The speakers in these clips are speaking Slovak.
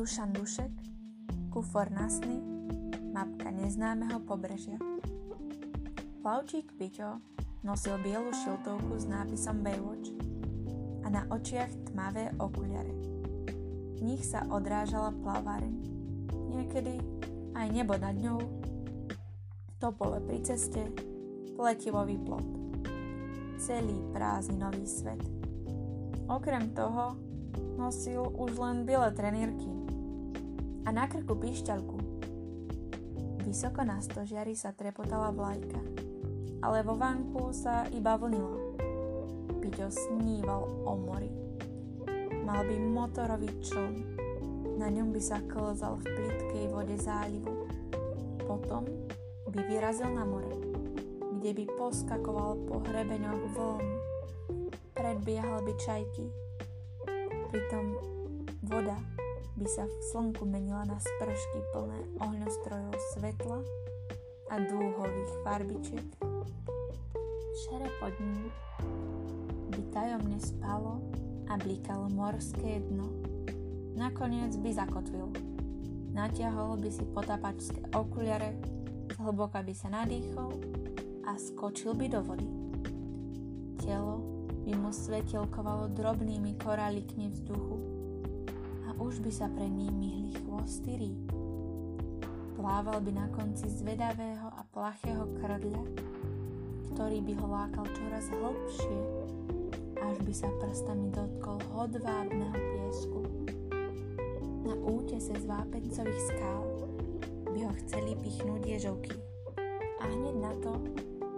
Dušan Dušek, kufor na sny, mapka neznámeho pobrežia. Plavčík Piťo nosil bielu šiltovku s nápisom Baywatch a na očiach tmavé okuliare. V nich sa odrážala plaváreň. Niekedy aj nebo nad ňou, topole pri ceste, pletivový plot. Celý prázdninový svet. Okrem toho nosil už len biele trenírky a na krku píšťalku. Vysoko na stožiari sa trepotala vlajka, ale vo vánku sa iba vlnila. Piťo sníval o mori. Mal by motorový čln, na ňom by sa klzal v plytkej vode zálivu. Potom by vyrazil na more, kde by poskakoval po hrebeňoch vln. Predbiehal by čajky. Pritom voda by sa v slnku menila na spršky plné ohňostrojov svetla a dúhových farbičiek. Šere pod ním by tajomne spalo a blikalo morské dno. Nakoniec by zakotvil. Natiahol by si potápačské okuliare, zhlboka by sa nadýchol a skočil by do vody. Telo by mu svetelkovalo drobnými korálikmi vzduchu a už by sa pre ním myhli chvosty rýb. Plával by na konci zvedavého a plachého krdľa, ktorý by ho lákal čoraz hlbšie, až by sa prstami dotkol hodvábneho piesku. Na útese z vápencových skál by ho chceli pichnúť ježovky a hneď na to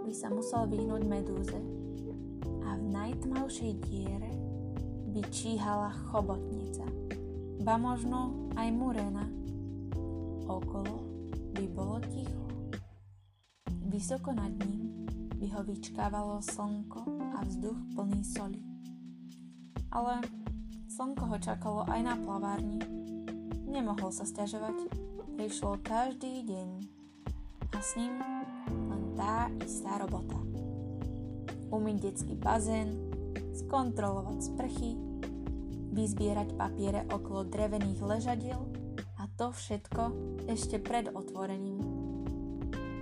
by sa musel vyhnúť medúze. A v najtmavšej diere by číhala chobotnica, ba možno aj murena. Okolo by bolo ticho. Vysoko nad ním by ho vyčkávalo slnko a vzduch plný soli. Ale slnko ho čakalo aj na plavárni. Nemohol sa sťažovať, prišlo každý deň a s ním len tá istá robota. Umyť detský bazén, skontrolovať sprchy, vyzbierať papiere okolo drevených ležadiel a to všetko ešte pred otvorením.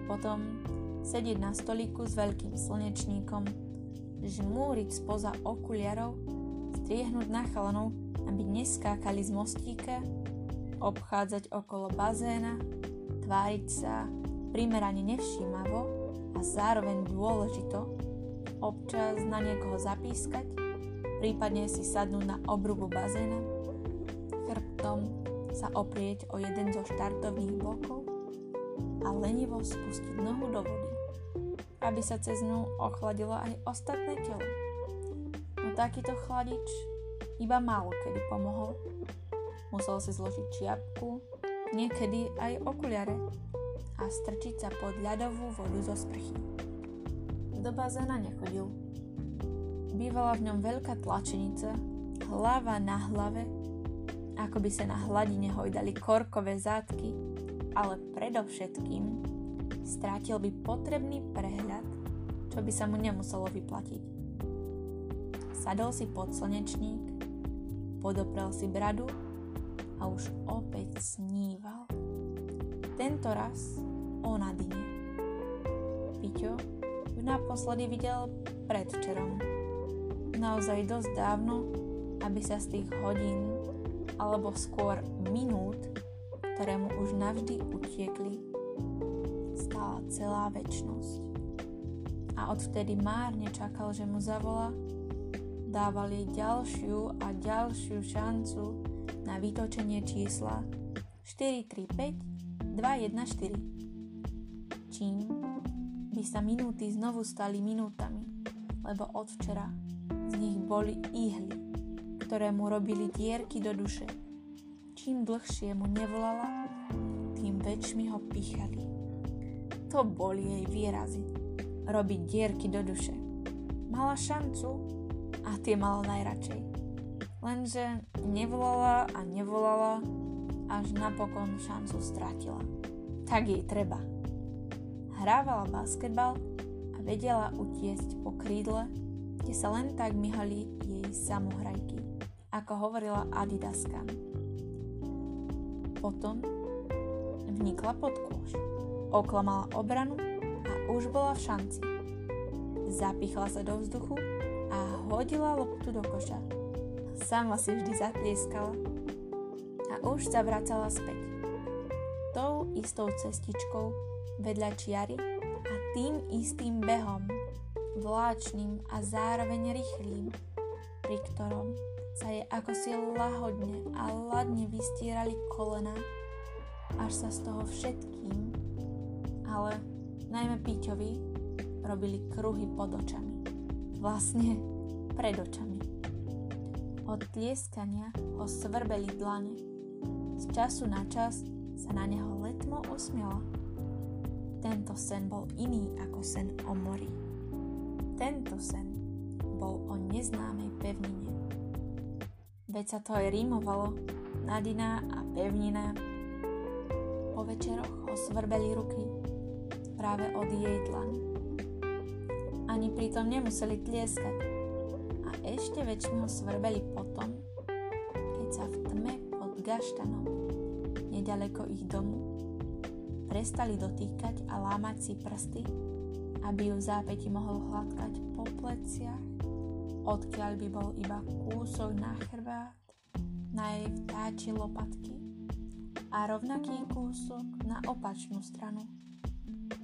Potom sedieť na stolíku s veľkým slnečníkom, žmúriť spoza okuliarov, striehnúť na chalanov, aby neskákali z mostíka, obchádzať okolo bazéna, tváriť sa primerane nevšímavo a zároveň dôležito, občas na niekoho zapískať, prípadne si sadnúť na obrubu bazéna, chrbtom sa oprieť o jeden zo štartovných blokov a lenivo spustiť nohu do vody, aby sa cez ňu ochladilo aj ostatné telo. No takýto chladič iba málo kedy pomohol. Musel si zložiť čiapku, niekedy aj okuliare a strčiť sa pod ľadovú vodu zo sprchy. Do bazéna nechodil. Bývala v ňom veľká tlačenica, hlava na hlave, ako by sa na hladine hojdali korkové zátky, ale predovšetkým strátil by potrebný prehľad, čo by sa mu nemuselo vyplatiť. Sadol si pod slnečník, podoprel si bradu a už opäť sníval. Tento raz o Nadine. Piťo naposledy videl predvčerom. Naozaj dosť dávno, aby sa z tých hodín, alebo skôr minút, ktoré mu už navždy utiekli, stala celá večnosť. A odvtedy márne čakal, že mu zavolá, dával jej ďalšiu a ďalšiu šancu na vytočenie čísla 435 214. Čím by sa minúty znovu stali minútami, lebo od včera z nich boli ihly, ktoré mu robili dierky do duše. Čím dlhšie mu nevolala, tým väčšmi ho píchali. To boli jej výrazy, robiť dierky do duše. Mala šancu a tie mala najradšej. Lenže nevolala a nevolala, až napokon šancu strátila. Tak jej treba. Hrávala basketbal a vedela utiesť po krídle, kde sa len tak myhali jej samohrajky, ako hovorila Adidaska. potom vnikla pod kôš, oklamala obranu a už bola v šanci. Zapichla sa do vzduchu a hodila loptu do koša. Sama si vždy zatlieskala a už sa vracala späť. Tou istou cestičkou vedľa čiary a tým istým behom, vláčnym a zároveň rýchlým, pri ktorom sa jej akosi lahodne a ladne vystírali kolená, až sa z toho všetkým, ale najmä Píťovi, robili kruhy pod očami. Vlastne pred očami. Od tlieskania ho svrbeli dlane. Z času na čas sa na neho letmo usmiala. Tento sen bol iný ako sen o mori. Tento sen bol o neznámej pevnine. Veď sa to aj rímovalo. Nadina a pevnina. Po večeroch ho svrbeli ruky práve od jej dlane. Ani pritom nemuseli tlieskať a ešte väčšmi ho svrbeli potom, keď sa v tme pod Gaštanom nedaleko ich domu prestali dotýkať a lámať si prsty, aby ju v zápäti mohol hladkať po pleciach, odkiaľ by bol iba kúsok na chrbát, na jej vtáči lopatky a rovnaký kúsok na opačnú stranu.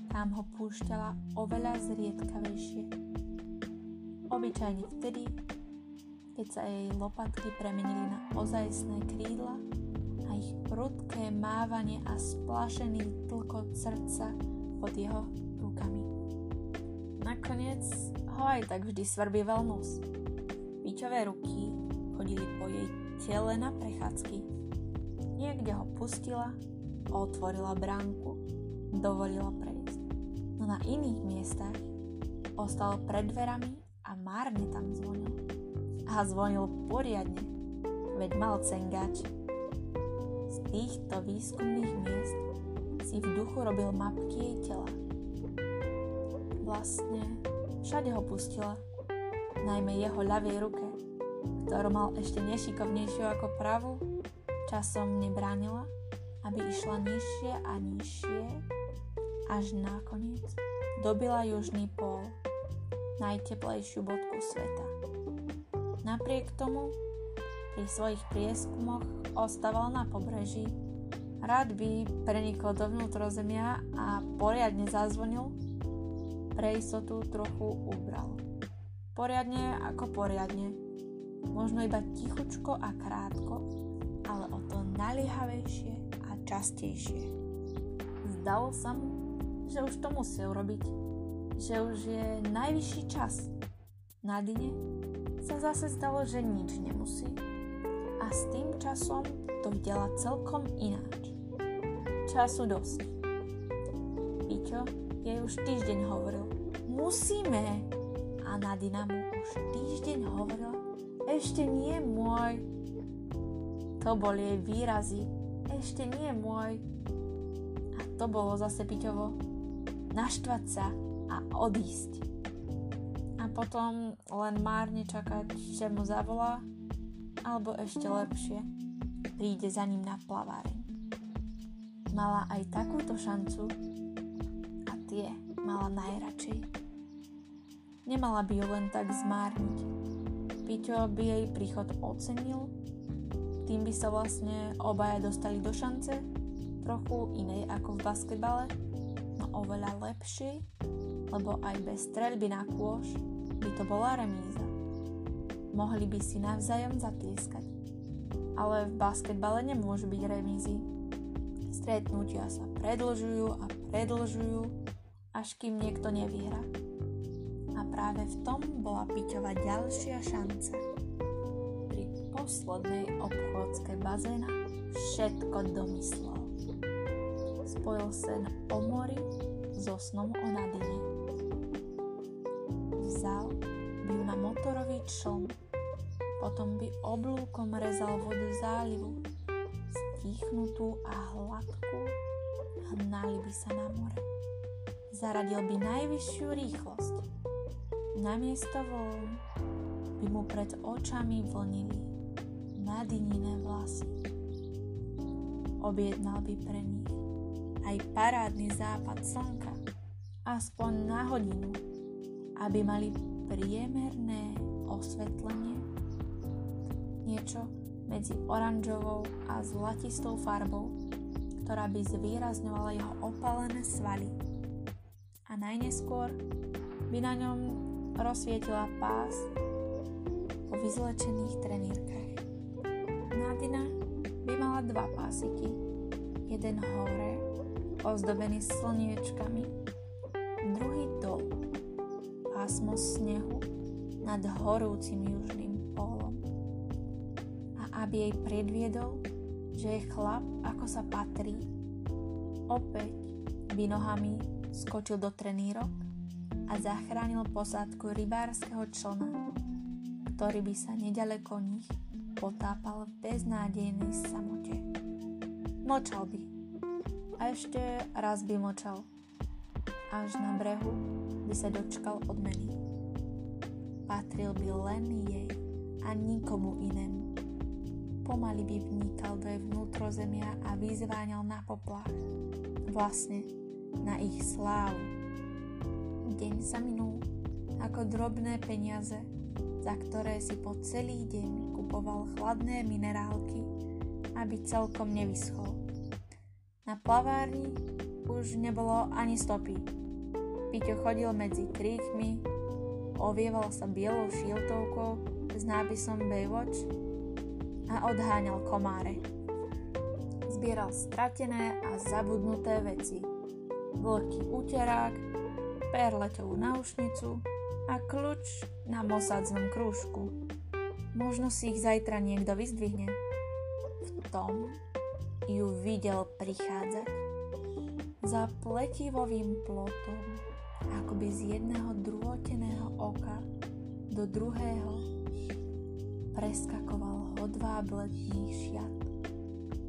Tam ho púšťala oveľa zriedkavejšie. Obyčajne vtedy, keď sa jej lopatky premenili na ozajstné krídla a ich prudké mávanie a splašený tlkot srdca pod jeho rukami. Nakoniec ho aj tak vždy svrbieval nos. Píťové ruky chodili po jej tele na prechádzky. Niekde ho pustila, otvorila bránku, dovolila prejsť. No na iných miestach ostal pred dverami a márne tam zvonil. A zvonil poriadne, veď mal cengáč. Z týchto výskumných miest si v duchu robil mapky jej tela. Vlastne všade ho pustila, najmä jeho ľavej ruke, ktorú mal ešte nešikovnejšiu ako pravú, časom nebránila, aby išla nižšie a nižšie, až nakoniec dobila južný pól, najteplejšiu bodku sveta. Napriek tomu pri svojich prieskumoch ostával na pobreží, rád by prenikol do vnútrozemia a poriadne zazvonil, pre istotu trochu ubral. Poriadne ako poriadne, možno iba tichučko a krátko, ale o to naliehavejšie a častejšie. Zdalo sa mu, že už to musí urobiť, že už je najvyšší čas. Na dne sa zase zdalo, že nič nemusí a s tým časom to videla celkom ináč. Času dosť. Píťo jej už týždeň hovoril, musíme, a Nadina mu už týždeň hovorila, ešte nie môj. To boli jej výrazy, ešte nie môj. A to bolo zase Píťovo naštvať sa a odísť. A potom len márne čakať, že mu zavolá, alebo ešte lepšie, príde za ním na plaváreň. Mala aj takúto šancu a tie mala najradšej. Nemala by ju len tak zmárniť. Píťo by jej príchod ocenil, tým by sa vlastne obaja dostali do šance, trochu inej ako v basketbale, no oveľa lepšie, lebo aj bez streľby na kôš by to bola remíza. Mohli by si navzájom zatlieskať, ale v basketbale nemôžu byť remízy. Stretnutia sa predĺžujú a predĺžujú, až kým niekto nevyhra. A práve v tom bola Píťova ďalšia šanca. Poslednej obchôdzke bazéna všetko domyslel. Spojil sen o mori so snom o Nadine. Vzal by ju na motorový čln, potom by oblúkom rezal vodu zálivu, stichnutú a hladkú, hnali by sa na more. Zaradil by najvyššiu rýchlosť. Namiesto vln by mu pred očami vlnili Nadinine vlasy. objednal by pre nich aj parádny západ slnka, aspoň na hodinu, aby mali priemerné osvetlenie, niečo medzi oranžovou a zlatistou farbou, ktorá by zvýrazňovala jeho opalené svaly. A najneskôr by na ňom rozsvietila pás po vyzlečených trenírkach. Naďa by mala 2 pásiky, jeden hore, ozdobený slniečkami, druhý dolu, pásmo snehu nad horúcim južným pólom. A aby jej predviedol, že je chlap, ako sa patrí, opäť by nohami skočil do trenírok a zachránil posádku rybárskeho člna, ktorý by sa neďaleko nich potápal v beznádejnej samote. Močal by. A ešte raz by močal. Až na brehu by sa dočkal odmeny. Patril by len jej a nikomu inému. Pomaly by vnikal do jej vnútrozemia a vyzváňal na poplach. Vlastne na ich slávu. Deň sa minul ako drobné peniaze, za ktoré si po celý deň kupoval chladné minerálky, aby celkom nevyschol. Na plavárni už nebolo ani stopy. Piťo chodil medzi kríkmi, ovieval sa bielou šiltovkou s nápisom Baywatch a odháňal komáre. Zbieral stratené a zabudnuté veci, vlhký uterák, perletovú náušnicu a kľúč na mosadznom krúžku. Možno si ich zajtra niekto vyzdvihne. V tom ju videl prichádzať za pletivovým plotom, akoby z jedného drôteného oka do druhého preskakoval hodvá bledných šiat,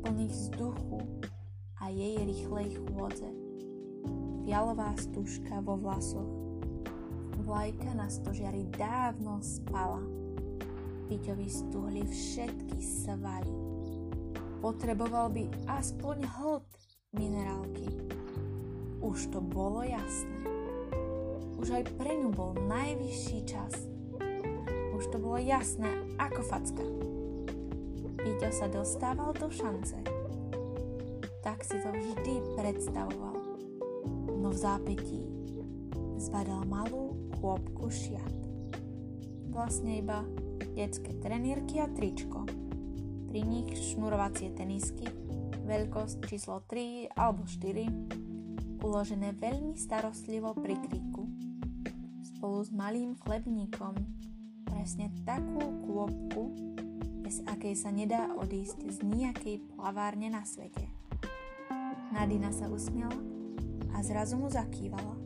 plných vzduchu a jej rýchlej chôdze. Fialová stužka vo vlasoch. Vlajka na stožiari dávno spala. Piťovi stuhli všetky svaly. Potreboval by aspoň hĺb minerálky. Už to bolo jasné. Už aj pre ňu bol najvyšší čas. Už to bolo jasné ako facka. Piťo sa dostával do šance. Tak si to vždy predstavoval. No v zápätí zbadal malú chôpku šiat. Vlastne iba detské trenírky a tričko. Pri nich šnurovacie tenisky, veľkosť číslo 3 alebo 4, uložené veľmi starostlivo pri kríku. Spolu s malým chlebníkom, presne takú kôpku, bez akej sa nedá odísť z nejakej plavárne na svete. Naďa sa usmiala a zrazu mu zakývala.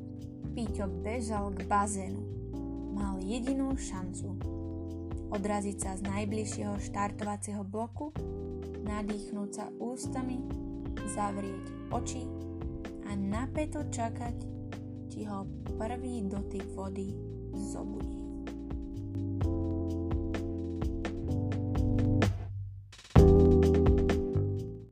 Piťo bežal k bazénu. Mal jedinú šancu. Odraziť sa z najbližšieho štartovacieho bloku, nadýchnúť sa ústami, zavrieť oči a napäto čakať, či ho prvý dotyk vody zobudí.